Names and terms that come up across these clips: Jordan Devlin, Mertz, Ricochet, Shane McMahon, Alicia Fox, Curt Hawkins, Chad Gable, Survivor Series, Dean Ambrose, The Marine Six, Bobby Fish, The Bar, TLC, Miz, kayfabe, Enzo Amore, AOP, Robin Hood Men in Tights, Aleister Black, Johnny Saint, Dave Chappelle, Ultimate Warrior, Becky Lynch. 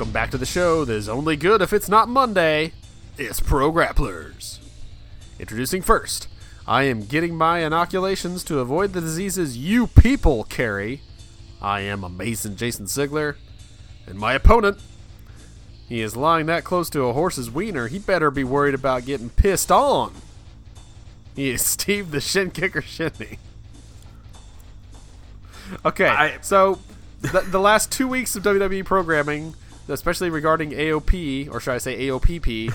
Welcome back to the show that is only good if it's not Monday. It's Pro Grapplers. Introducing first, I am getting my inoculations to avoid the diseases you people carry. I am amazing Jason Sigler. And my opponent, he is lying that close to a horse's wiener, he better be worried about getting pissed on. He is Steve the Shin Kicker Shinny. Okay, so the last 2 weeks of WWE programming, especially regarding AOP, or should I say AOPP,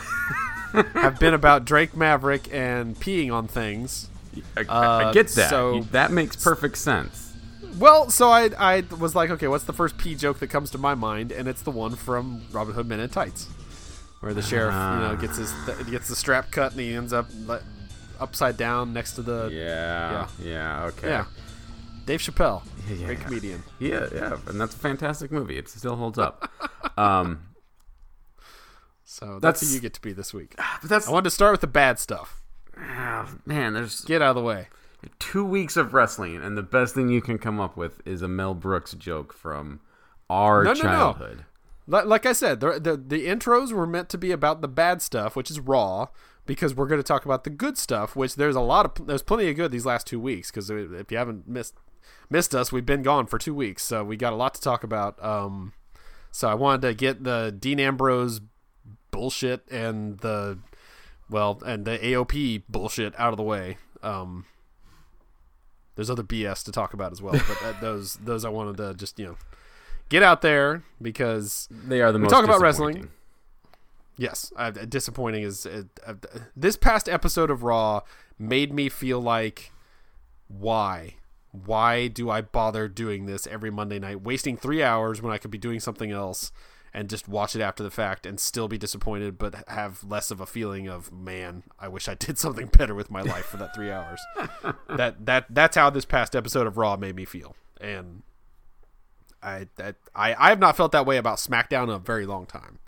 have been about Drake Maverick and peeing on things. I get that. So, that makes perfect sense. Well, so I was like, okay, what's the first pee joke that comes to my mind? And it's the one from Robin Hood Men in Tights, where the sheriff gets the strap cut and he ends up upside down next to the... Yeah. Dave Chappelle, great comedian. Yeah, and that's a fantastic movie. It still holds up. So that's who you get to be this week. I wanted to start with the bad stuff. Man, get out of the way. 2 weeks of wrestling, and the best thing you can come up with is a Mel Brooks joke from our childhood. No. Like I said, the intros were meant to be about the bad stuff, which is Raw, because we're going to talk about the good stuff, which there's plenty of good these last 2 weeks. Because if you haven't missed us, we've been gone for 2 weeks, so we got a lot to talk about. So I wanted to get the Dean Ambrose bullshit and the AOP bullshit out of the way. There's other BS to talk about as well, but those I wanted to just get out there because they are the most disappointing. We talk about wrestling. Yes, disappointing is this past episode of Raw made me feel like why do I bother doing this every Monday night, wasting 3 hours when I could be doing something else and just watch it after the fact and still be disappointed, but have less of a feeling of, man, I wish I did something better with my life for that 3 hours. That's how this past episode of Raw made me feel. And I have not felt that way about SmackDown in a very long time.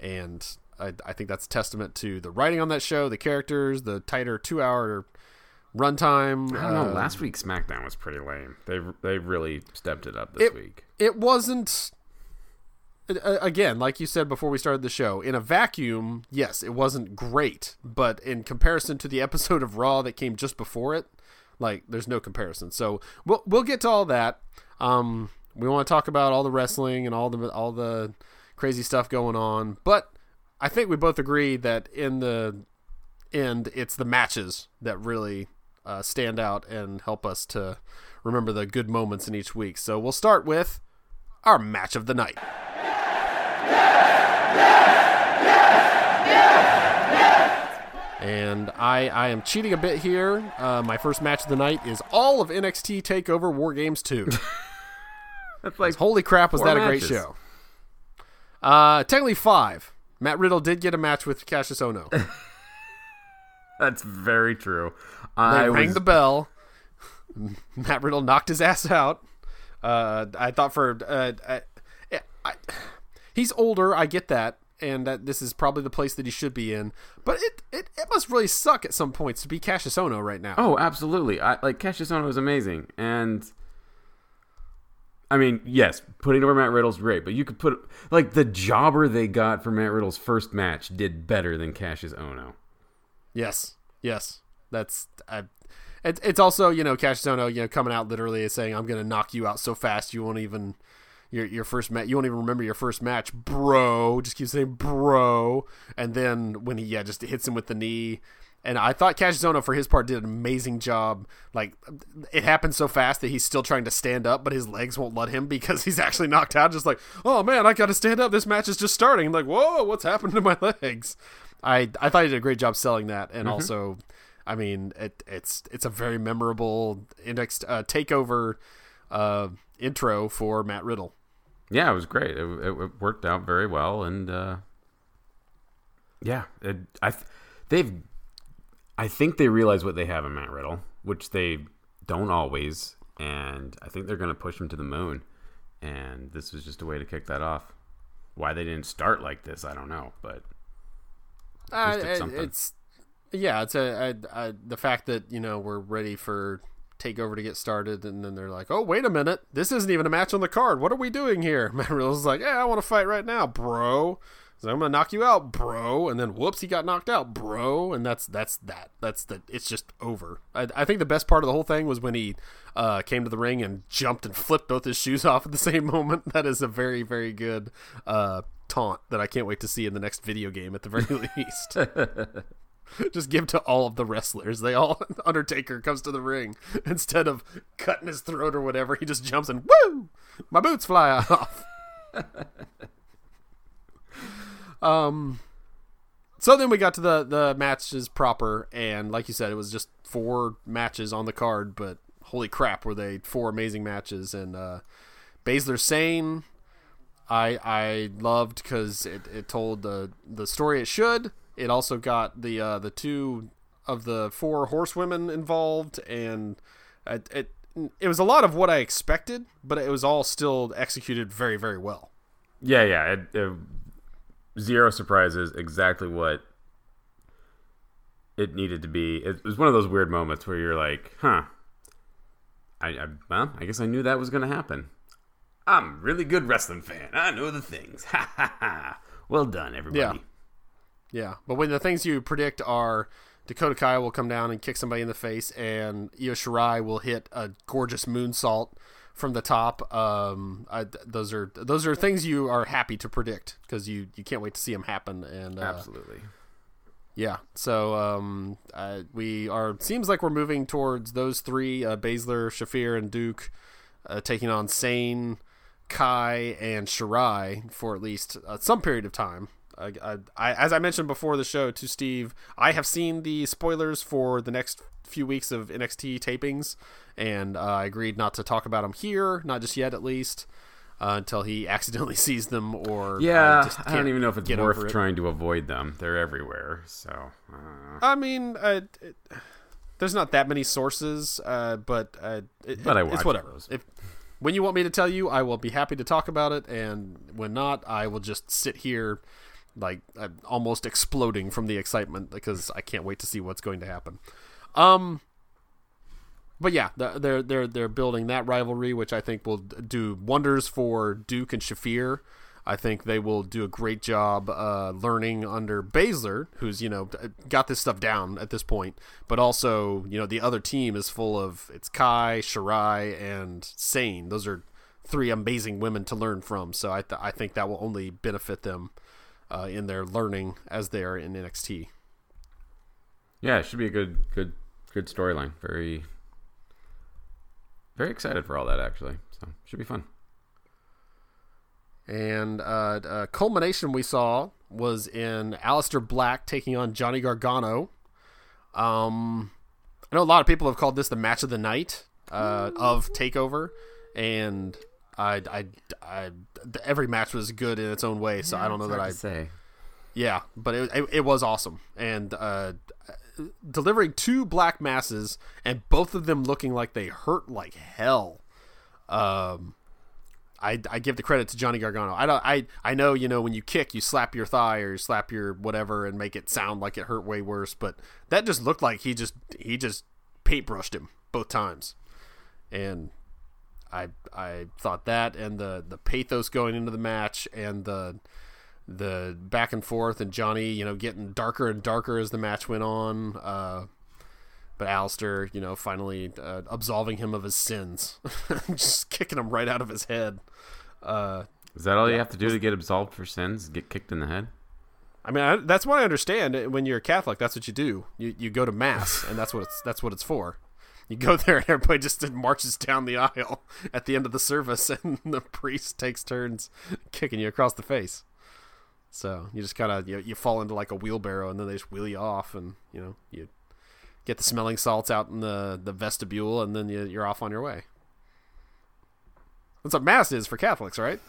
And I think that's a testament to the writing on that show, the characters, the tighter 2 hour runtime. I don't know. Last week's SmackDown was pretty lame. They really stepped it up this week. It wasn't. Again, like you said before we started the show, in a vacuum, yes, it wasn't great. But in comparison to the episode of Raw that came just before it, there's no comparison. So we'll get to all that. We want to talk about all the wrestling and all the crazy stuff going on. But I think we both agree that in the end, it's the matches that really stand out and help us to remember the good moments in each week. So we'll start with our match of the night. And I am cheating a bit here. My first match of the night is all of NXT TakeOver War Games 2. That's holy crap, was that a great show. Technically 5. Matt Riddle did get a match with Kassius Ohno. That's very true. They rang the bell. Matt Riddle knocked his ass out. I thought for... he's older, I get that, and that this is probably the place that he should be in. But it must really suck at some points to be Kassius Ohno right now. Oh, absolutely. Kassius Ohno is amazing, and... I mean, yes, putting over Matt Riddle's great, but you could put... the jobber they got for Matt Riddle's first match did better than Kassius Ohno. Yes. That's... It's also, Kassius Ohno, coming out literally and saying, I'm going to knock you out so fast you won't even... Your first match, you won't even remember your first match, bro. Just keep saying bro, and then when he just hits him with the knee, and I thought Kassius Ohno for his part did an amazing job. It happened so fast that he's still trying to stand up, but his legs won't let him because he's actually knocked out. Just oh man, I got to stand up. This match is just starting. Whoa, what's happened to my legs? I thought he did a great job selling that, and also, I mean, it's a very memorable takeover intro for Matt Riddle. Yeah, it was great. It worked out very well, and I think they realize what they have in Matt Riddle, which they don't always, and I think they're going to push him to the moon. And this was just a way to kick that off. Why they didn't start like this, I don't know, but it's the fact that we're ready for takeover to get started, and then they're like, oh, wait a minute, this isn't even a match on the card, what are we doing here? Matt Riddle's like, yeah, I want to fight right now, bro, so I'm gonna knock you out, bro, and then whoops, he got knocked out, bro, and that's it's just over. I think the best part of the whole thing was when he came to the ring and jumped and flipped both his shoes off at the same moment. That is a very, very good taunt that I can't wait to see in the next video game at the very least. Just give to all of the wrestlers. They all, Undertaker comes to the ring, instead of cutting his throat or whatever, he just jumps and woo, my boots fly off. So then we got to the matches proper, and like you said, it was just four matches on the card, but holy crap, were they four amazing matches. And Baszler Sane, I loved because it told the story it should. It also got the two of the four horsewomen involved, and it was a lot of what I expected, but it was all still executed very, very well. Yeah. It, zero surprises, exactly what it needed to be. It was one of those weird moments where you're like, huh, I guess I knew that was going to happen. I'm a really good wrestling fan. I know the things. Ha, ha, ha. Well done, everybody. Yeah. Yeah, but when the things you predict are Dakota Kai will come down and kick somebody in the face, and Io Shirai will hit a gorgeous moonsault from the top. Those are things you are happy to predict because you can't wait to see them happen. And absolutely, yeah. So we are. Seems like we're moving towards those three: Baszler, Shafir, and Duke taking on Sane, Kai, and Shirai for at least some period of time. I, as I mentioned before the show to Steve, I have seen the spoilers for the next few weeks of NXT tapings, and I agreed not to talk about them here, not just yet at least, until he accidentally sees them or I don't even know if it's worth trying to avoid them. They're everywhere, so I mean, there's not that many sources, but I watch it's whatever. Those. When you want me to tell you, I will be happy to talk about it, and when not, I will just sit here. Like I'm almost exploding from the excitement because I can't wait to see what's going to happen. But yeah, they're building that rivalry, which I think will do wonders for Duke and Shafir. I think they will do a great job learning under Baszler, who's got this stuff down at this point. But also, the other team is full of it's Kai, Shirai, and Sane. Those are three amazing women to learn from. So I think that will only benefit them. In their learning as they are in NXT. Yeah, it should be a good storyline. Very, very excited for all that, actually. So should be fun. And culmination we saw was in Aleister Black taking on Johnny Gargano. I know a lot of people have called this the match of the night of TakeOver, and every match was good in its own way, so I don't know that I'd say. Yeah, but it was awesome, and delivering two black masses and both of them looking like they hurt like hell. I give the credit to Johnny Gargano. I know when you kick, you slap your thigh or you slap your whatever and make it sound like it hurt way worse, but that just looked like he just paintbrushed him both times, and. I thought that, and the pathos going into the match, and the back and forth, and Johnny getting darker and darker as the match went on, but Aleister finally absolving him of his sins, just kicking him right out of his head. Is that all you have to do to get absolved for sins? Get kicked in the head? I mean, that's what I understand. When you're a Catholic, that's what you do. You go to mass, and that's what it's for. You go there and everybody just marches down the aisle at the end of the service, and the priest takes turns kicking you across the face. So you just kind of you fall into like a wheelbarrow, and then they just wheel you off, and you get the smelling salts out in the vestibule, and then you're off on your way. That's what mass is for Catholics, right?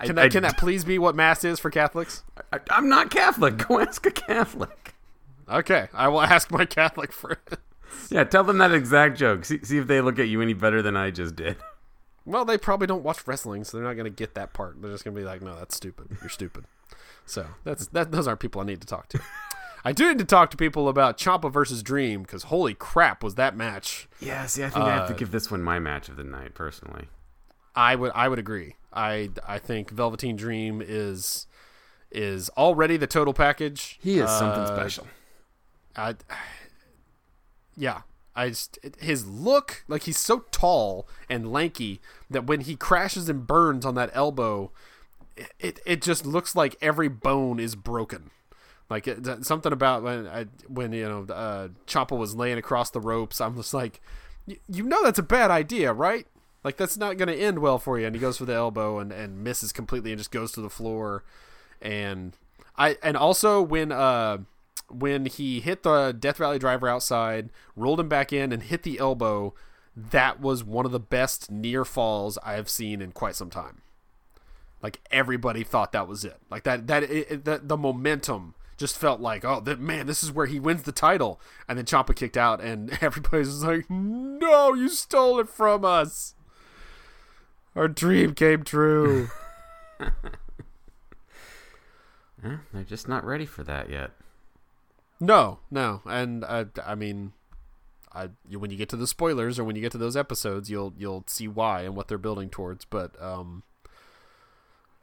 Can that please be what mass is for Catholics? I'm not Catholic. Go ask a Catholic. Okay, I will ask my Catholic friends. Yeah, tell them that exact joke. See if they look at you any better than I just did. Well, they probably don't watch wrestling, so they're not going to get that part. They're just going to be like, no, that's stupid. You're stupid. So those aren't people I need to talk to. I do need to talk to people about Ciampa versus Dream, because holy crap was that match. Yeah, see, I think I have to give this one my match of the night, personally. I would agree. I think Velveteen Dream is already the total package. He is something special. His look, like, he's so tall and lanky that when he crashes and burns on that elbow, it just looks like every bone is broken. Like, something about when Ciampa was laying across the ropes, I'm just like, you know that's a bad idea, right? Like, that's not going to end well for you. And he goes for the elbow and misses completely and just goes to the floor. And also when he hit the Death Valley Driver outside, rolled him back in and hit the elbow, that was one of the best near falls I've seen in quite some time. Like, everybody thought that was it. Like, the momentum just felt like, oh, man, this is where he wins the title. And then Ciampa kicked out, and everybody's just like, no, you stole it from us. Our dream came true. Well, they're just not ready for that yet. No. And I mean, when you get to the spoilers or when you get to those episodes, you'll see why and what they're building towards. But,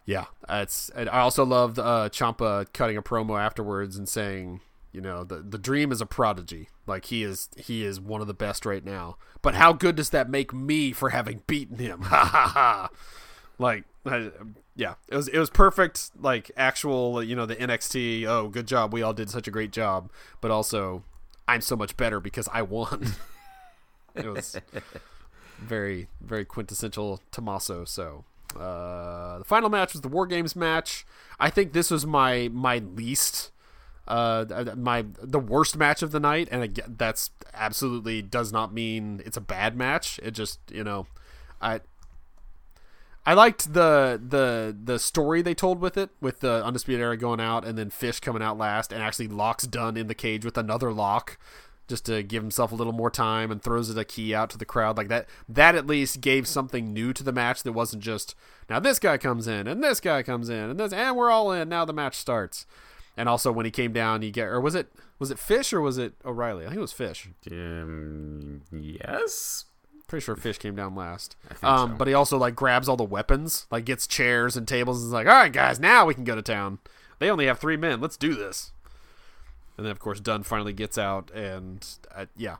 yeah, I also loved Ciampa cutting a promo afterwards and saying, you know, the Dream is a prodigy. Like, he is one of the best right now. But how good does that make me for having beaten him? Ha ha ha! Like, yeah, it was perfect. Like, actual, you know, the NXT. Oh, good job! We all did such a great job. But also, I'm so much better because I won. It was very, very quintessential Tommaso. So. The final match was the War Games match. I think this was my least, the worst match of the night, and again, that's absolutely does not mean it's a bad match. It just, you know, I liked the story they told with it, with the Undisputed Era going out and then Fish coming out last, and actually locks Dunn in the cage with another lock, just to give himself a little more time, and throws it a key out to the crowd. Like, that at least gave something new to the match that wasn't just, now this guy comes in and this guy comes in and this, and we're all in, now the match starts. And also when he came down, you get, or was it Fish or was it O'Reilly? I think it was Fish. Yes. Pretty sure Fish came down last. I think so. But he also, like, grabs all the weapons, like gets chairs and tables and is like, all right guys, now we can go to town. They only have 3 men. Let's do this. And then, of course, Dunn finally gets out, and I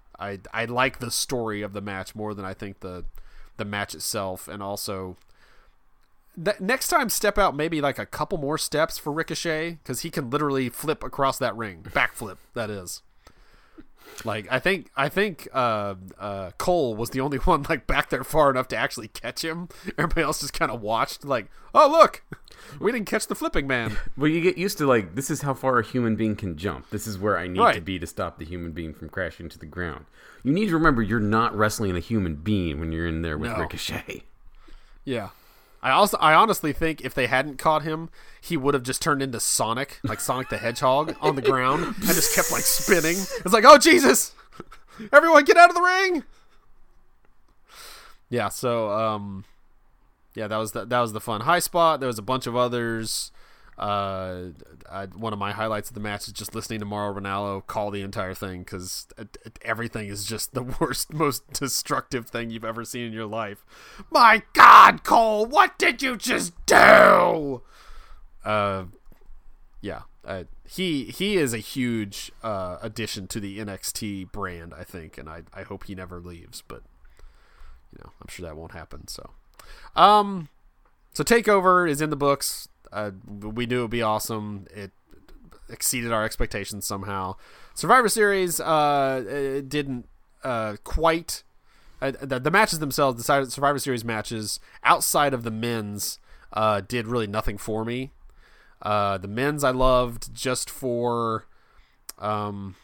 like the story of the match more than I think the match itself. And also, that next time, step out maybe like a couple more steps for Ricochet, because he can literally flip across that ring, backflip that is. Like, I think Cole was the only one, like, back there far enough to actually catch him. Everybody else just kind of watched, like, oh, look, we didn't catch the flipping man. Well, you get used to, like, this is how far a human being can jump. This is where I need to be to stop the human being from crashing to the ground. You need to remember you're not wrestling a human being when you're in there with Ricochet. Yeah. I honestly think if they hadn't caught him, he would have just turned into Sonic, like Sonic the Hedgehog, on the ground, and just kept, like, spinning. It's like, oh, Jesus! Everyone get out of the ring! Yeah, so, that was the fun high spot. There was a bunch of others. One of my highlights of the match is just listening to Mauro Ranallo call the entire thing, because everything is just the worst, most destructive thing you've ever seen in your life. My God, Cole, what did you just do? He is a huge addition to the NXT brand, I think, and I hope he never leaves, but you know, I'm sure that won't happen. So, so TakeOver is in the books. We knew it would be awesome. It exceeded our expectations somehow. Survivor Series didn't quite. The matches themselves, the Survivor Series matches, outside of the men's, did really nothing for me. The men's I loved just for... and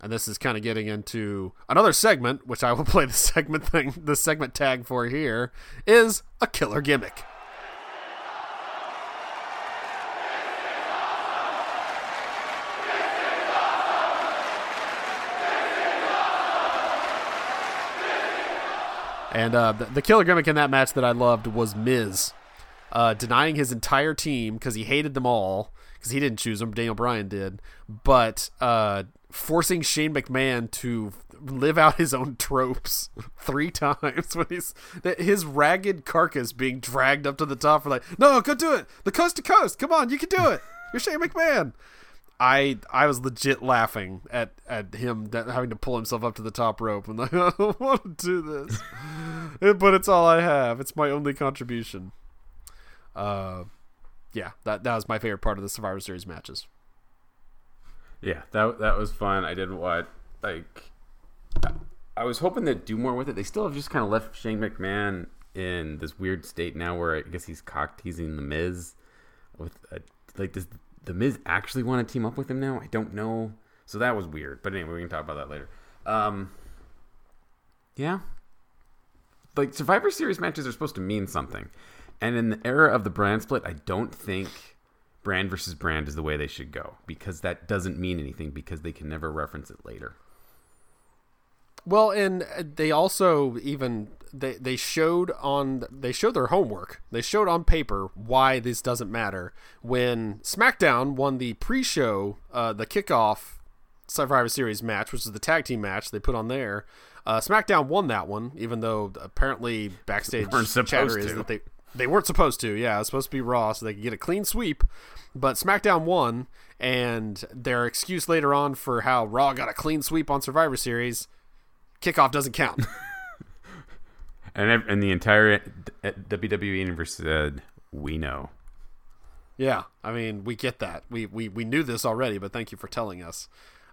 this is kind of getting into another segment, which I will play the segment tag for here, is a killer gimmick. And the killer gimmick in that match that I loved was Miz denying his entire team, because he hated them all, because he didn't choose him. Daniel Bryan did. But forcing Shane McMahon to live out his own tropes 3 times when his ragged carcass being dragged up to the top for like, no, go do it. The coast to coast. Come on, you can do it. You're Shane McMahon. I was legit laughing at him having to pull himself up to the top rope. And like, I don't want to do this. But it's all I have. It's my only contribution. Yeah, that was my favorite part of the Survivor Series matches. Yeah, that was fun. I didn't watch, like, I was hoping they'd do more with it. They still have just kind of left Shane McMahon in this weird state now where I guess he's cock teasing the Miz. Does the Miz actually want to team up with him now? I don't know. So that was weird. But anyway, we can talk about that later. Yeah. Like, Survivor Series matches are supposed to mean something. And in the era of the brand split, I don't think brand versus brand is the way they should go, because that doesn't mean anything, because they can never reference it later. Well, and they also even they showed their homework. They showed on paper why this doesn't matter. When SmackDown won the pre-show, the kickoff Survivor Series match, which is the tag team match they put on there, SmackDown won that one, even though apparently backstage chatter is that they weren't supposed to. Yeah, it was supposed to be Raw so they could get a clean sweep. But SmackDown won, and their excuse later on for how Raw got a clean sweep on Survivor Series, kickoff doesn't count. and the entire WWE universe said, we know. Yeah, I mean, we get that. We knew this already, but thank you for telling us.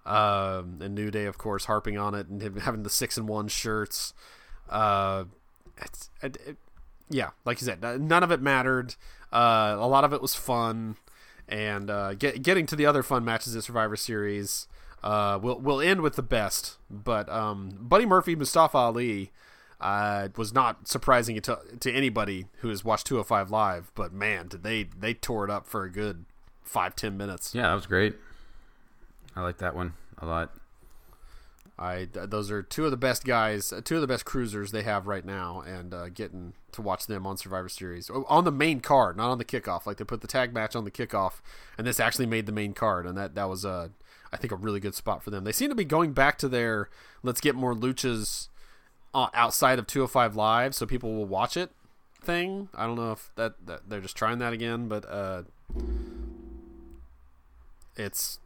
And New Day, of course, harping on it and having the 6-1 shirts. Yeah, like you said, none of it mattered. A lot of it was fun, and getting to the other fun matches at Survivor Series. We'll end with the best, but Buddy Murphy, Mustafa Ali, was not surprising to anybody who has watched 205 Live. But man, did they tore it up for a good 5-10 minutes? Yeah, that was great. I like that one a lot. Those are two of the best guys, two of the best cruisers they have right now, and getting to watch them on Survivor Series. On the main card, not on the kickoff. Like, they put the tag match on the kickoff, and this actually made the main card, and that was, I think, a really good spot for them. They seem to be going back to their, let's get more luchas outside of 205 Live so people will watch it thing. I don't know if that they're just trying that again, but it's...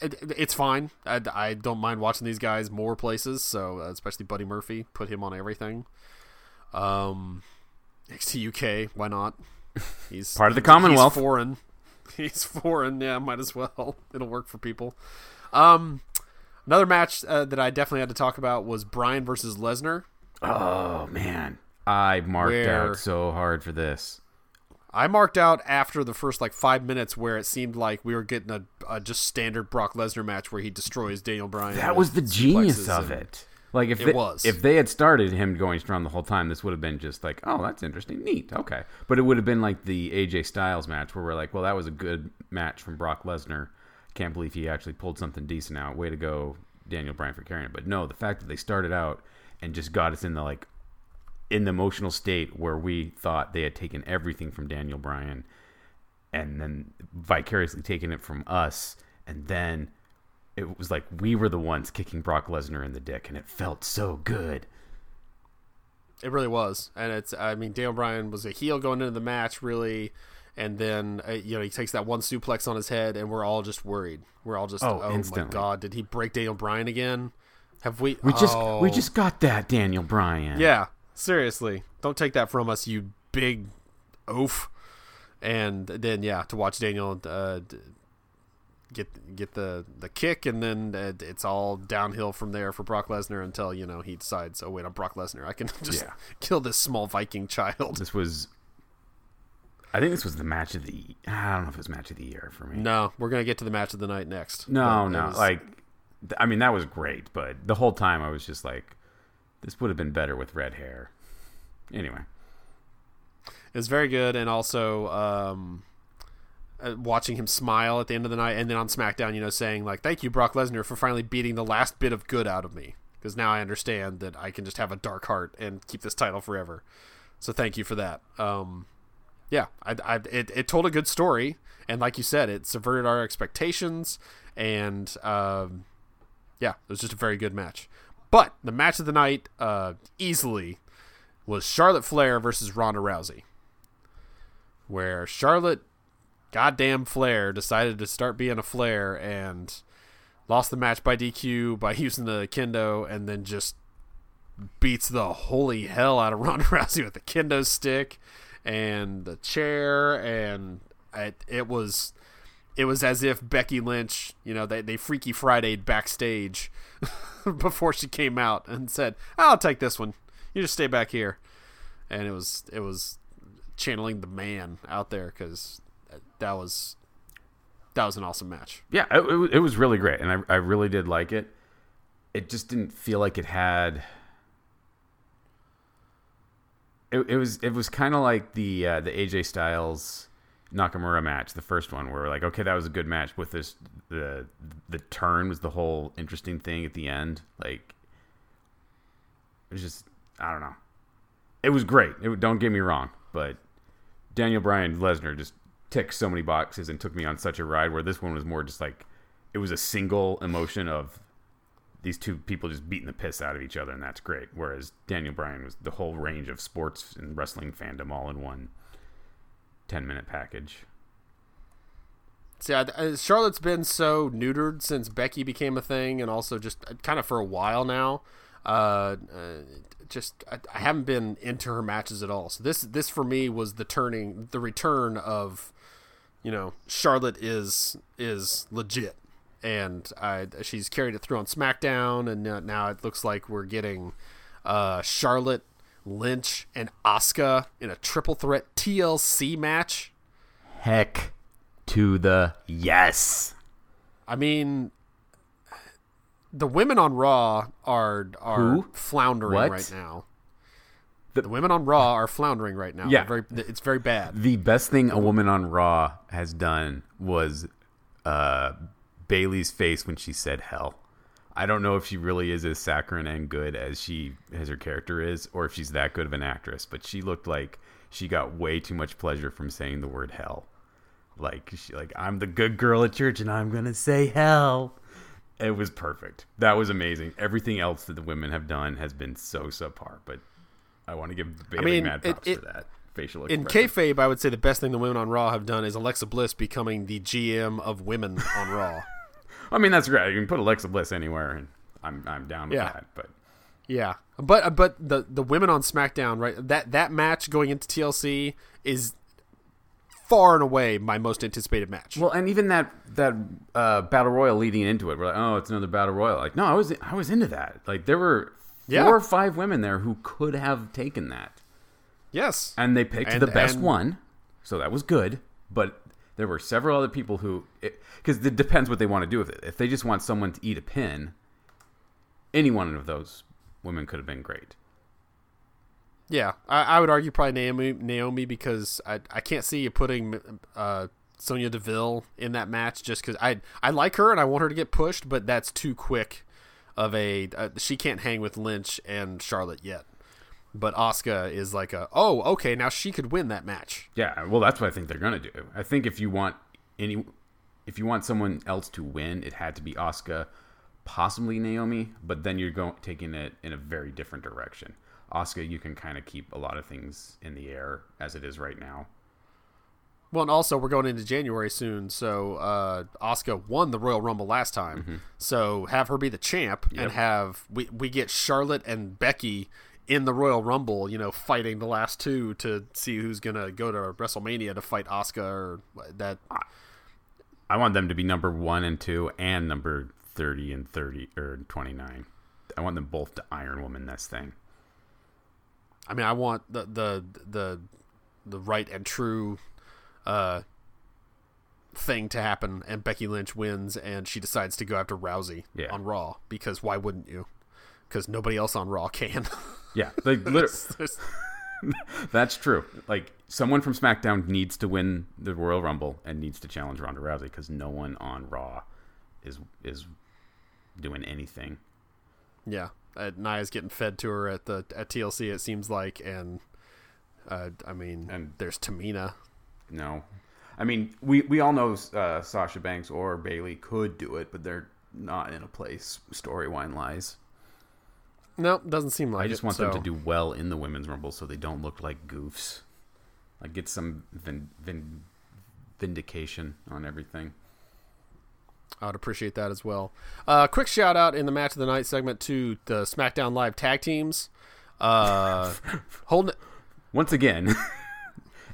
It's fine. I don't mind watching these guys more places, so especially Buddy Murphy, put him on everything. NXT UK, why not? He's part of the Commonwealth. He's foreign, yeah, might as well. It'll work for people. Another match that I definitely had to talk about was Bryan versus Lesnar. Oh, man. I marked out so hard for this. I marked out after the first, like, 5 minutes where it seemed like we were getting a just standard Brock Lesnar match where he destroys Daniel Bryan. That was the genius of it. Like, if they had started him going strong the whole time, this would have been just like, oh, that's interesting, neat, okay. But it would have been like the AJ Styles match where we're like, well, that was a good match from Brock Lesnar. Can't believe he actually pulled something decent out. Way to go, Daniel Bryan, for carrying it. But no, the fact that they started out and just got us in the, like, in the emotional state where we thought they had taken everything from Daniel Bryan and then vicariously taken it from us, and then it was like we were the ones kicking Brock Lesnar in the dick, and it felt so good. It really was. And Daniel Bryan was a heel going into the match, really, and then he takes that one suplex on his head, and we're all just worried. We're all just, oh my God, did he break Daniel Bryan again? Have we? We just got that Daniel Bryan. Yeah. Seriously, don't take that from us, you big oaf. And then, yeah, to watch Daniel get the kick, and then it's all downhill from there for Brock Lesnar until, he decides, oh, wait, I'm Brock Lesnar. I can just kill this small Viking child. I think this was the match of the... I don't know if it was match of the year for me. No, we're going to get to the match of the night next. No. That was great, but the whole time I was just like... This would have been better with red hair. Anyway. It was very good, and also watching him smile at the end of the night, and then on SmackDown, saying, like, thank you, Brock Lesnar, for finally beating the last bit of good out of me, because now I understand that I can just have a dark heart and keep this title forever. So thank you for that. yeah, it told a good story, and like you said, it subverted our expectations, and yeah, it was just a very good match. But the match of the night, easily, was Charlotte Flair versus Ronda Rousey, where Charlotte, goddamn Flair, decided to start being a Flair and lost the match by DQ by using the kendo, and then just beats the holy hell out of Ronda Rousey with the kendo stick and the chair, and it was as if Becky Lynch, you know, they Freaky Friday'd backstage before she came out and said, "I'll take this one. You just stay back here." And it was channeling the man out there, because that was an awesome match. Yeah, it was really great, and I really did like it. It just didn't feel like it had. It was kind of like the AJ Styles Nakamura match, the first one, where we're like, okay, that was a good match. With this, the turn was the whole interesting thing at the end. Like, it was just, I don't know. It was great. Don't get me wrong, but Daniel Bryan Lesnar just ticked so many boxes and took me on such a ride, where this one was more just like, it was a single emotion of these two people just beating the piss out of each other, and that's great. Whereas Daniel Bryan was the whole range of sports and wrestling fandom all in one 10-minute package. See, Charlotte's been so neutered since Becky became a thing, and also just kind of for a while now. I haven't been into her matches at all. So this for me was the return of, you know, Charlotte is legit. And she's carried it through on SmackDown, and now it looks like we're getting Charlotte, Lynch, and Asuka in a triple threat TLC match. Heck to the yes. I mean, the women on Raw are floundering right now. The women on Raw are floundering right now. Yeah. It's very bad. The best thing a woman on Raw has done was... Bailey's face when she said hell. I don't know if she really is as saccharine and good as her character is, or if she's that good of an actress, but she looked like she got way too much pleasure from saying the word hell. Like, I'm the good girl at church and I'm gonna say hell. It was perfect. That was amazing. Everything else that the women have done has been so subpar, but I want to give Bailey mad props for that. Facial expression. In kayfabe, I would say the best thing the women on Raw have done is Alexa Bliss becoming the GM of women on Raw. I mean, that's great. You can put Alexa Bliss anywhere, and I'm down with that. But yeah, but the women on SmackDown, right? That match going into TLC is far and away my most anticipated match. Well, and even that battle royal leading into it, we're like, oh, it's another battle royal. Like, no, I was into that. Like, there were four or five women there who could have taken that. Yes. And they picked the best one, so that was good. But there were several other people who... Because it depends what they want to do with it. If they just want someone to eat a pin, any one of those women could have been great. Yeah. I would argue probably Naomi, because I can't see you putting Sonya Deville in that match, just because I like her and I want her to get pushed, but that's too quick of a... she can't hang with Lynch and Charlotte yet. But Asuka is like okay, now she could win that match. Yeah, well, that's what I think they're gonna do. I think if you want someone else to win, it had to be Asuka, possibly Naomi. But then you're taking it in a very different direction. Asuka, you can kind of keep a lot of things in the air as it is right now. Well, and also we're going into January soon, so Asuka won the Royal Rumble last time. Mm-hmm. So have her be the champ, and have we get Charlotte and Becky in the Royal Rumble, you know, fighting the last two to see who's gonna go to WrestleMania to fight Asuka, or that. I want them to be number 1 and 2, and number 30 and 30 or 29. I want them both to Iron Woman this thing. I mean, I want the right and true thing to happen, and Becky Lynch wins, and she decides to go after Rousey on Raw, because why wouldn't you? Because nobody else on Raw can. Yeah, like, literally, that's true. Like, someone from SmackDown needs to win the Royal Rumble and needs to challenge Ronda Rousey, because no one on Raw is doing anything. Yeah, Nia's getting fed to her at TLC, it seems like, and I mean, and there's Tamina. No. I mean, we all know Sasha Banks or Bayley could do it, but they're not in a place storyline-wise. No, doesn't seem like it. I just want them to do well in the Women's Rumble so they don't look like goofs. Like, get some vindication on everything. I would appreciate that as well. Quick shout-out in the Match of the Night segment to the SmackDown Live tag teams. Once again...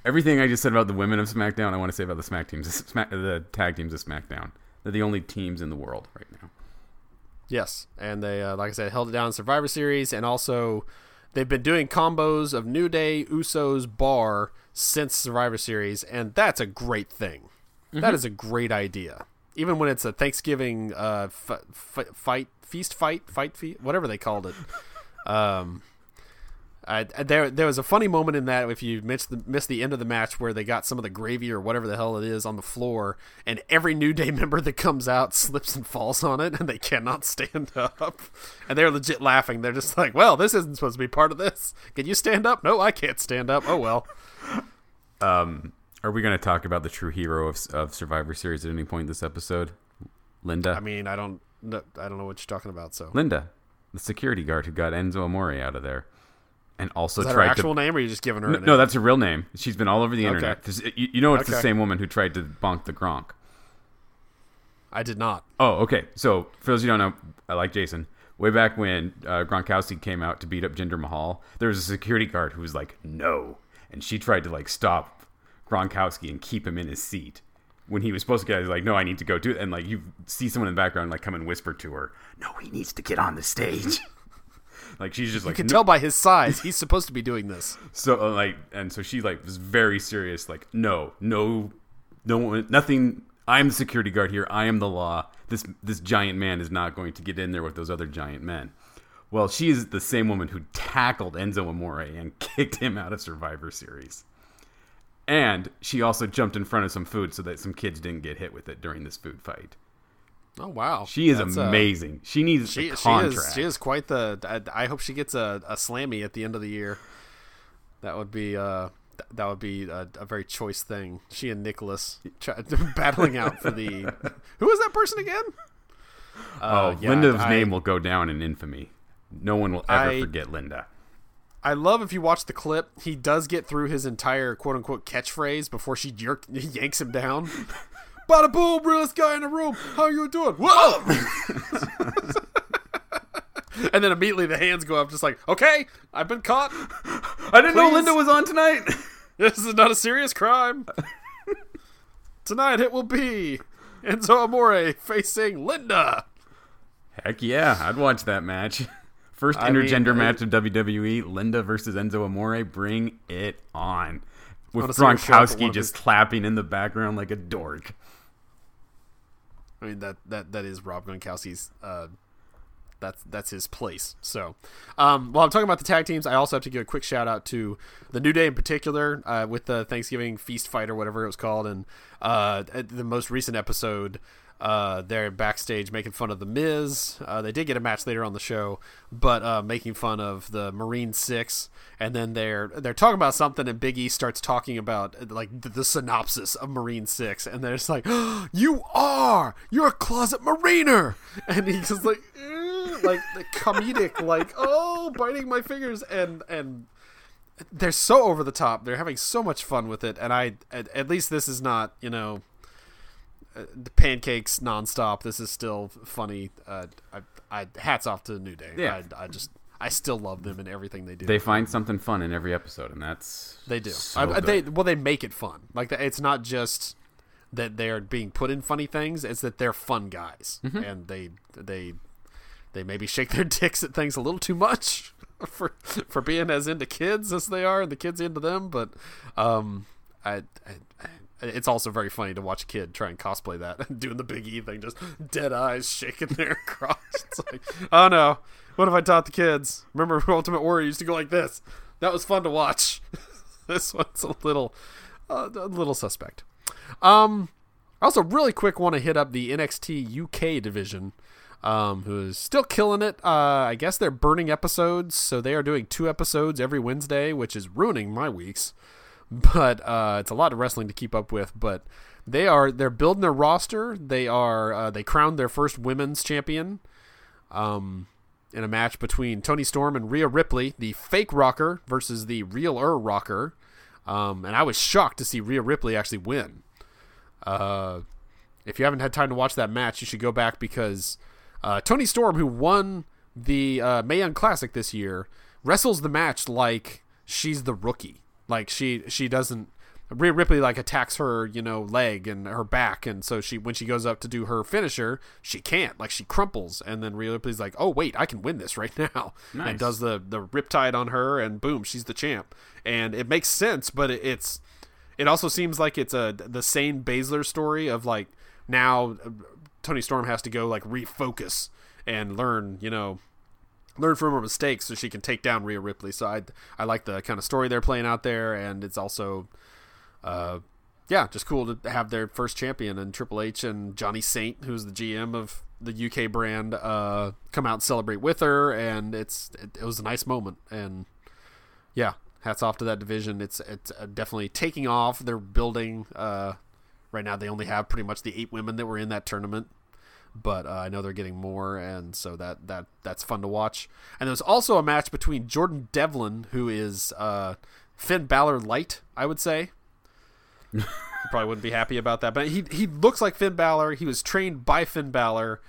Everything I just said about the women of SmackDown, I want to say about the the tag teams of SmackDown. They're the only teams in the world right now. Yes, and they, like I said, held it down in Survivor Series, and also they've been doing combos of New Day, Usos, Bar since Survivor Series, and that's a great thing. Mm-hmm. That is a great idea. Even when it's a Thanksgiving feast, whatever they called it. There was a funny moment in that, if you missed the end of the match, where they got some of the gravy or whatever the hell it is on the floor, and every New Day member that comes out slips and falls on it, and they cannot stand up. And they're legit laughing. They're just like, well, this isn't supposed to be part of this. Can you stand up? No, I can't stand up. Oh, well. Are we going to talk about the true hero of Survivor Series at any point in this episode? Linda? I mean, I don't know what you're talking about, so. Linda, the security guard who got Enzo Amore out of there. And also tried her actual name, or are you just giving her a name? No, that's her real name. She's been all over the internet. You know it's the same woman who tried to bonk the Gronk. I did not. Oh, okay. So, for those of you who don't know, I like Jason. Way back when Gronkowski came out to beat up Jinder Mahal, there was a security guard who was like, no. And she tried to stop Gronkowski and keep him in his seat. When he was supposed to get out, he was like, no, I need to go do it. And you see someone in the background come and whisper to her, no, he needs to get on the stage. She's just you can tell by his size, he's supposed to be doing this. So so she was very serious. No, nothing. I'm the security guard here. I am the law. This giant man is not going to get in there with those other giant men. Well, she is the same woman who tackled Enzo Amore and kicked him out of Survivor Series. And she also jumped in front of some food so that some kids didn't get hit with it during this food fight. Oh, wow. She is amazing. She needs a contract. She is quite the... I hope she gets a slammy at the end of the year. That would be a very choice thing. She and Nicholas battling out for the... Who is that person again? Linda's name will go down in infamy. No one will ever forget Linda. I love if you watch the clip, he does get through his entire quote-unquote catchphrase before she yanks him down. Bada boom, realest guy in the room. How you doing? Whoa! And then immediately the hands go up, just like, okay, I've been caught. I didn't know Linda was on tonight. This is not a serious crime. Tonight it will be Enzo Amore facing Linda. Heck yeah, I'd watch that match. First intergender match of WWE, Linda versus Enzo Amore. Bring it on. With Gronkowski just clapping in the background like a dork. I mean, that is Rob Gronkowski's, that's his place. So, while I'm talking about the tag teams, I also have to give a quick shout out to the New Day in particular, with the Thanksgiving feast fight or whatever it was called. And, the most recent episode, they're backstage making fun of the Miz. They did get a match later on the show, but making fun of the Marine Six, and then they're talking about something, and Big E starts talking about the synopsis of Marine Six, and they're just like, oh, you're a closet mariner, and he's just like, the comedic, biting my fingers, and they're so over the top. They're having so much fun with it, and at least this is not the pancakes nonstop. This is still funny. I hats off to New Day. Yeah. I still love them and everything they do. They find something fun in every episode, and that's they do. So they make it fun. It's not just that they're being put in funny things. It's that they're fun guys, mm-hmm. and they maybe shake their dicks at things a little too much for being as into kids as they are, and the kids into them. But it's also very funny to watch a kid try and cosplay that and doing the Big E thing, just dead eyes shaking their crotch. It's like, oh no, what have I taught the kids? Remember Ultimate Warrior used to go like this. That was fun to watch. This one's a little suspect. Also really quick, want to hit up the NXT UK division. who is still killing it. I guess they're burning episodes, so they are doing 2 episodes every Wednesday, which is ruining my weeks. But it's a lot of wrestling to keep up with. But they're building their roster. They crowned their first women's champion in a match between Toni Storm and Rhea Ripley, the fake rocker versus the real rocker. And I was shocked to see Rhea Ripley actually win. If you haven't had time to watch that match, you should go back, because Toni Storm, who won the Mae Young Classic this year, wrestles the match like she's the rookie. Like she doesn't. Rhea Ripley like attacks her, leg and her back, and so when she goes up to do her finisher, she can't. Like she crumples, and then Rhea Ripley's like, "Oh wait, I can win this right now," nice. And does the riptide on her, and boom, she's the champ. And it makes sense, but it also seems like it's the same Baszler story of like now Toni Storm has to go like refocus and learn from her mistakes so she can take down Rhea Ripley. So I like the kind of story they're playing out there, and it's also just cool to have their first champion and Triple H and Johnny Saint, who's the GM of the UK brand, come out and celebrate with her, and it was a nice moment. And yeah, hats off to that division. It's definitely taking off. They're building. Right now they only have pretty much the 8 women that were in that tournament, but I know they're getting more, and so that's fun to watch. And there's also a match between Jordan Devlin, who is Finn Balor light, I would say. You probably wouldn't be happy about that, but he looks like Finn Balor. He was trained by Finn Balor,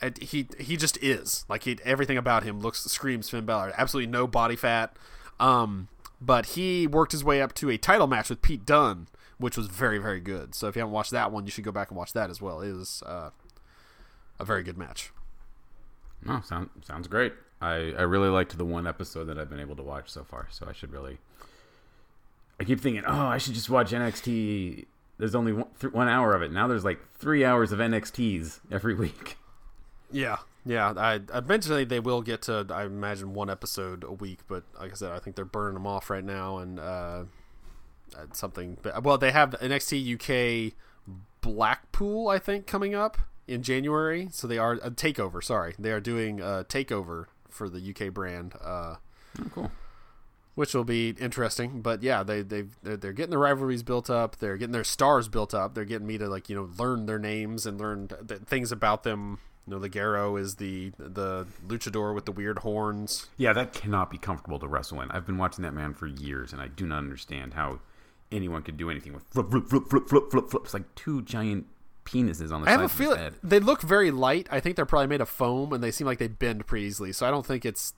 and he just is like everything about him screams Finn Balor. Absolutely no body fat, but he worked his way up to a title match with Pete Dunne, which was very, very good. So if you haven't watched that one, you should go back and watch that as well. It was a very good match. No, sounds great. I really liked the one episode that I've been able to watch so far, so I should really... I keep thinking, I should just watch NXT. There's only 1 hour of it. Now there's like 3 hours of NXTs every week. Yeah. Eventually they will get to, I imagine, 1 episode a week, but like I said, I think they're burning them off right now, and... they have NXT UK Blackpool, I think, coming up in January. So they are a takeover. Sorry, they are doing a takeover for the UK brand. Cool. Which will be interesting. But yeah, they're getting the rivalries built up. They're getting their stars built up. They're getting me to learn their names and learn things about them. Ligero is the luchador with the weird horns. Yeah, that cannot be comfortable to wrestle in. I've been watching that man for years, and I do not understand how anyone could do anything with flip. It's like 2 giant penises on the side of his head. They look very light. I think they're probably made of foam, and they seem like they bend pretty easily. So I don't think it's...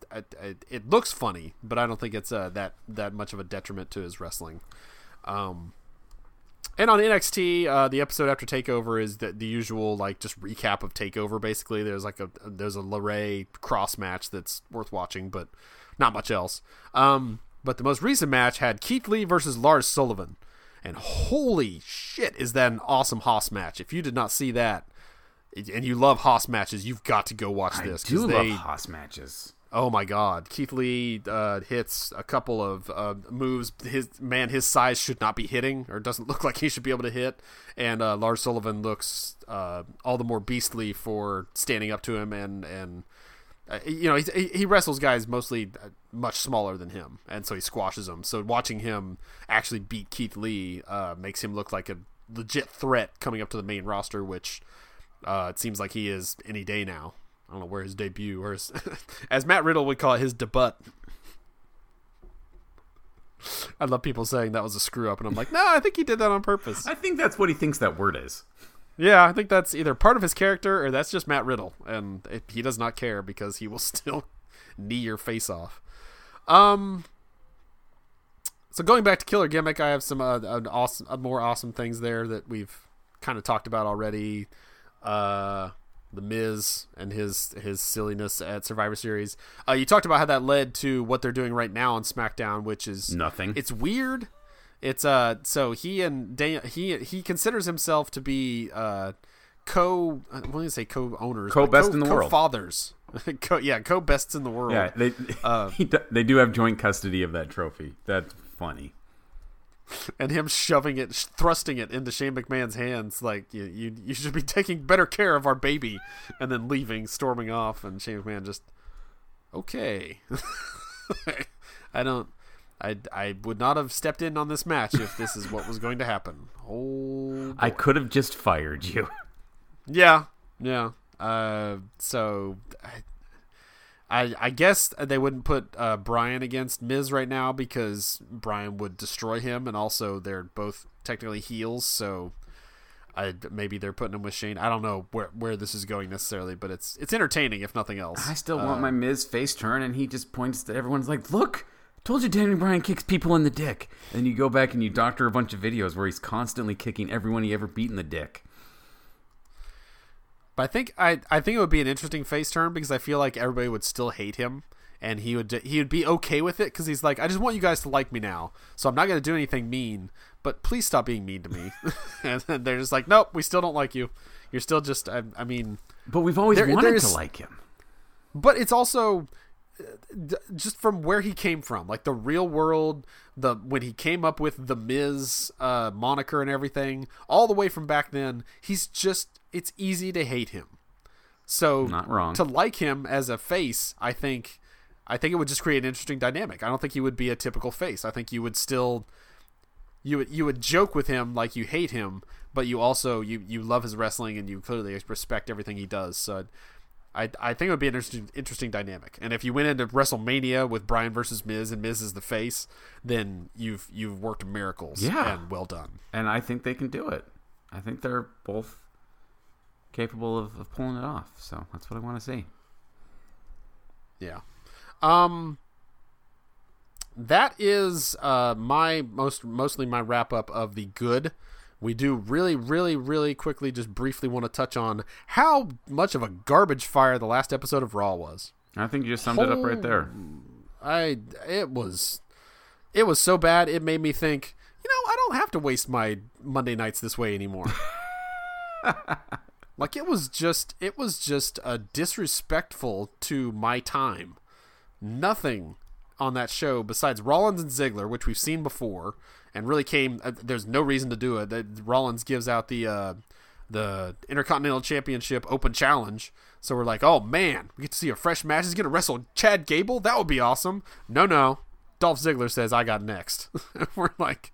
It looks funny, but I don't think it's that much of a detriment to his wrestling. And on NXT, the episode after Takeover is the usual just recap of Takeover. Basically, there's there's a LeRae cross match that's worth watching, but not much else. But the most recent match had Keith Lee versus Lars Sullivan. And holy shit, is that an awesome Haas match. If you did not see that, and you love Haas matches, you've got to go watch this. I do love Haas matches. Oh, my God. Keith Lee hits a couple of moves his size should not be hitting, or doesn't look like he should be able to hit. And Lars Sullivan looks all the more beastly for standing up to him and he wrestles guys mostly much smaller than him, and so he squashes them. So watching him actually beat Keith Lee makes him look like a legit threat coming up to the main roster, which it seems like he is any day now. I don't know where his debut, or his, as Matt Riddle would call it, his debut. I love people saying that was a screw up, and I'm like, no, I think he did that on purpose. I think that's what he thinks that word is. Yeah, I think that's either part of his character, or that's just Matt Riddle, and he does not care, because he will still knee your face off. So going back to Killer Gimmick, I have some more awesome things there that we've kind of talked about already. The Miz and his silliness at Survivor Series. You talked about how that led to what they're doing right now on SmackDown, which is nothing. It's weird. It's so he and Daniel, he considers himself to be co-bests in the world. Yeah, they do have joint custody of that trophy. That's funny. and him shoving it, thrusting it into Shane McMahon's hands, like, you should be taking better care of our baby, and then leaving, storming off, and Shane McMahon just, okay. I would not have stepped in on this match if this is what was going to happen. Oh, boy. I could have just fired you. Yeah. So I guess they wouldn't put Bryan against Miz right now because Bryan would destroy him, and also they're both technically heels, so maybe they're putting him with Shane. I don't know where this is going necessarily, but it's entertaining if nothing else. I still want my Miz face turn, and he just points to everyone's like, look, told you Daniel Bryan kicks people in the dick. And you go back and you doctor a bunch of videos where he's constantly kicking everyone he ever beat in the dick. But I think it would be an interesting face turn because I feel like everybody would still hate him, and he would be okay with it because he's like, I just want you guys to like me now, so I'm not going to do anything mean, but please stop being mean to me. And then they're just like, nope, we still don't like you. You're still just, I mean. But we've always wanted to like him. But it's also just from where he came from, like the real world, when he came up with the Miz moniker and everything, all the way from back then, he's just, it's easy to hate him. So not wrong. To like him as a face, I think it would just create an interesting dynamic. I don't think he would be a typical face. I think you would still, you would joke with him like you hate him, but you also, you love his wrestling and you clearly respect everything he does. So I think it would be an interesting dynamic. And if you went into WrestleMania with Bryan versus Miz and Miz is the face, then you've worked miracles. Yeah. And well done. And I think they can do it. I think they're both capable of pulling it off. So that's what I want to see. Yeah. That is mostly my wrap up of the good. We do really, really, really quickly just briefly want to touch on how much of a garbage fire the last episode of Raw was. I think you just summed it up right there. It was so bad it made me think, I don't have to waste my Monday nights this way anymore. Like it was just disrespectful to my time. Nothing on that show besides Rollins and Ziggler, which we've seen before. And really came, there's no reason to do it. Rollins gives out the Intercontinental Championship Open Challenge. So we're like, oh man, we get to see a fresh match. He's going to wrestle Chad Gable? That would be awesome. No. Dolph Ziggler says, I got next. We're like,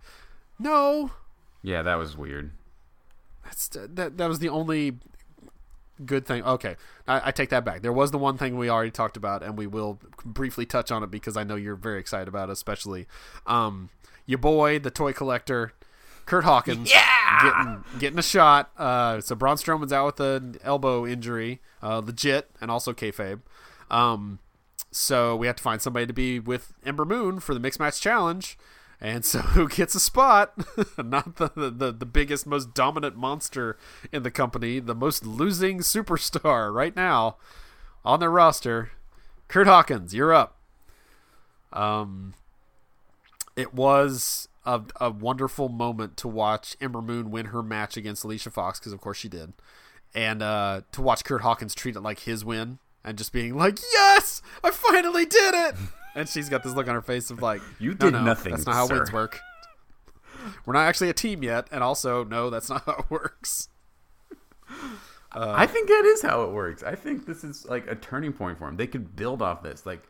no. Yeah, that was weird. That was the only good thing. Okay, I take that back. There was the one thing we already talked about, and we will briefly touch on it because I know you're very excited about it, especially... your boy, the toy collector, Curt Hawkins, getting a shot. So Braun Strowman's out with an elbow injury, legit, and also kayfabe. So we have to find somebody to be with Ember Moon for the Mixed Match Challenge. And so who gets a spot? Not the biggest, most dominant monster in the company, the most losing superstar right now on their roster. Curt Hawkins, you're up. It was a wonderful moment to watch Ember Moon win her match against Alicia Fox, because of course she did, and to watch Curt Hawkins treat it like his win and just being like, yes, I finally did it. And she's got this look on her face of like, you did nothing, that's not how wins work. We're not actually a team yet, and also, no, that's not how it works. I think that is how it works. I think this is like a turning point for him. They could build off this, like,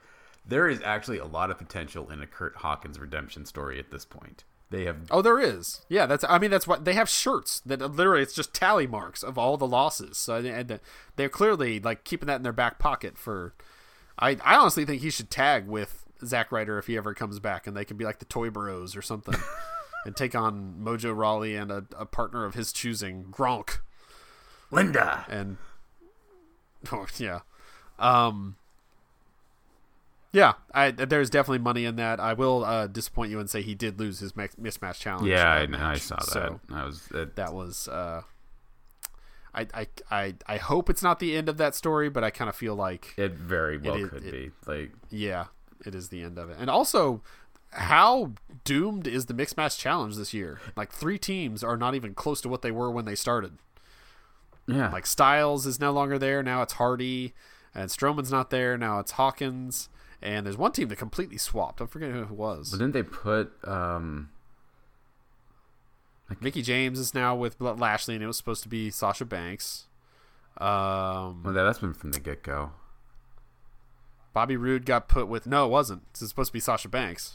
there is actually a lot of potential in a Curt Hawkins redemption story at this point. They have there is. Yeah, that's what they have, shirts that literally it's just tally marks of all the losses. So and they're clearly like keeping that in their back pocket for. I honestly think he should tag with Zack Ryder if he ever comes back, and they can be like the Toy Bros or something, and take on Mojo Rawley and a partner of his choosing, Gronk, Linda, and Yeah, there's definitely money in that. I will disappoint you and say he did lose his mismatch challenge. Yeah, I saw that. So that was. I hope it's not the end of that story, but I kind of feel like it very well could be. Like, yeah, it is the end of it. And also, how doomed is the mixed match challenge this year? Like, 3 teams are not even close to what they were when they started. Yeah, like Styles is no longer there. Now it's Hardy, and Strowman's not there. Now it's Hawkins. And there's one team that completely swapped. I forget who it was. But didn't they put Like, Mickie James is now with Lashley, and it was supposed to be Sasha Banks. Well, that's been from the get-go. Bobby Roode got put with... No, it wasn't. It was supposed to be Sasha Banks.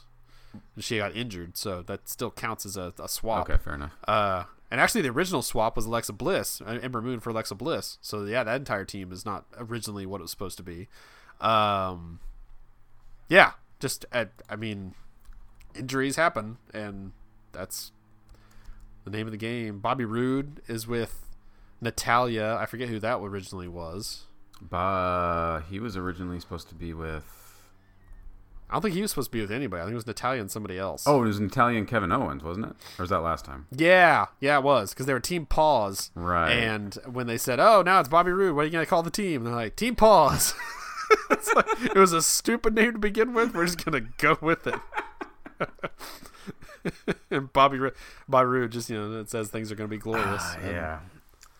And she got injured, so that still counts as a swap. Okay, fair enough. And actually, the original swap was Alexa Bliss, Ember Moon for Alexa Bliss. So, yeah, that entire team is not originally what it was supposed to be. Yeah, just, I mean, injuries happen, and that's the name of the game. Bobby Roode is with Natalia. I forget who that originally was. He was originally supposed to be with... I don't think he was supposed to be with anybody. I think it was Natalia and somebody else. Oh, it was Natalia and Kevin Owens, wasn't it? Or was that last time? Yeah, it was, because they were Team Pause. Right. And when they said, oh, now it's Bobby Roode, what are you going to call the team? And they're like, Team Pause. It's like, it was a stupid name to begin with. We're just going to go with it. And Bobby Roode just, you know, it says things are going to be glorious. Yeah.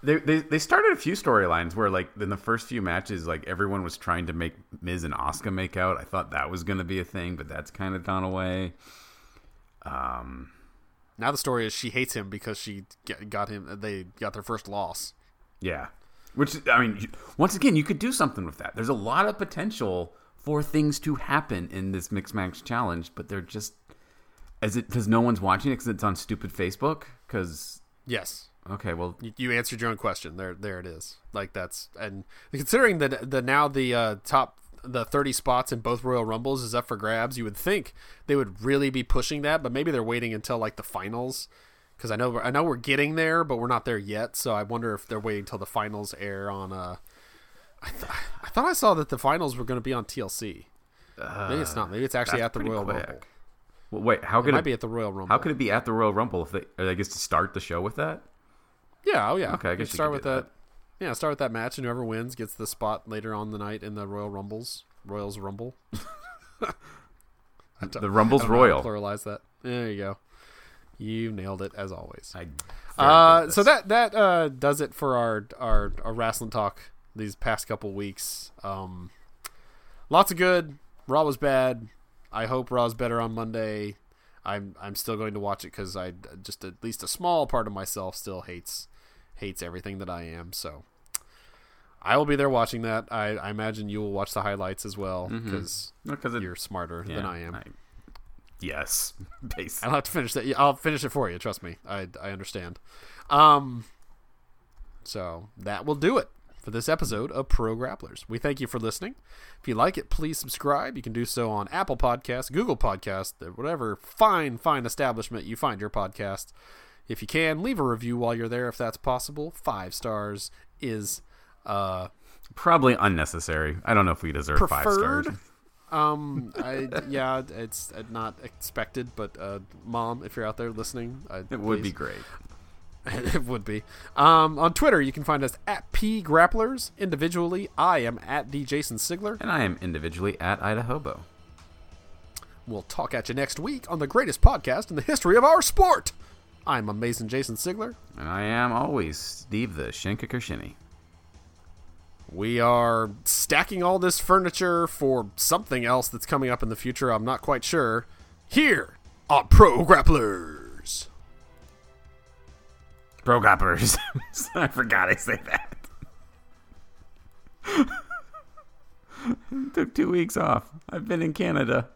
They started a few storylines where, like, in the first few matches, like, everyone was trying to make Miz and Asuka make out. I thought that was going to be a thing, but that's kind of gone away. Now the story is she hates him because she got him. They got their first loss. Yeah, which, I mean, once again, you could do something with that. There's a lot of potential for things to happen in this Mixed Match Challenge, but they're just because no one's watching it because it's on stupid Facebook. Because yes. Okay, well, you answered your own question. There it is. Like, that's, and considering that now the top, the 30 spots in both Royal Rumbles is up for grabs, you would think they would really be pushing that, but maybe they're waiting until like the finals, because I know we're getting there, but we're not there yet. So I wonder if they're waiting until the finals air on. I thought I saw that the finals were going to be on TLC. Maybe it's not. Maybe it's actually at the Royal Rumble. Well, wait, how could it be at the Royal Rumble? How could it be at the Royal Rumble if they, I guess, to start the show with that? Yeah, oh yeah. Okay, I guess you start with that. Yeah, start with that match, and whoever wins gets the spot later on the night in the Royals Rumble. The Rumble's Royal. Pluralize that. There you go. You nailed it as always. So that does it for our wrestling talk these past couple weeks. Lots of good. Raw was bad. I hope Raw's better on Monday. I'm still going to watch it because I just, at least a small part of myself still hates everything that I am. So I will be there watching that. I imagine you will watch the highlights as well because you're smarter than I am. Yes, basically. I'll have to finish that. I'll finish it for you. Trust me. I understand. So that will do it for this episode of Pro Grapplers. We thank you for listening. If you like it, please subscribe. You can do so on Apple Podcasts, Google Podcasts, whatever fine establishment you find your podcast. If you can, leave a review while you're there if that's possible. 5 stars is probably unnecessary. I don't know if we deserve preferred. 5 stars. It's not expected, but Mom, if you're out there listening, it would be great. It would be. On Twitter, you can find us at pgrapplers. Individually, I am at @DJasonSigler. And I am individually at @IdaHobo. We'll talk at you next week on the greatest podcast in the history of our sport. I'm amazing Jason Sigler. And I am always Steve the Shinkakershini. We are stacking all this furniture for something else that's coming up in the future. I'm not quite sure. Here on Pro Grapplers. Pro Grapplers. I forgot I said that. Took 2 weeks off. I've been in Canada.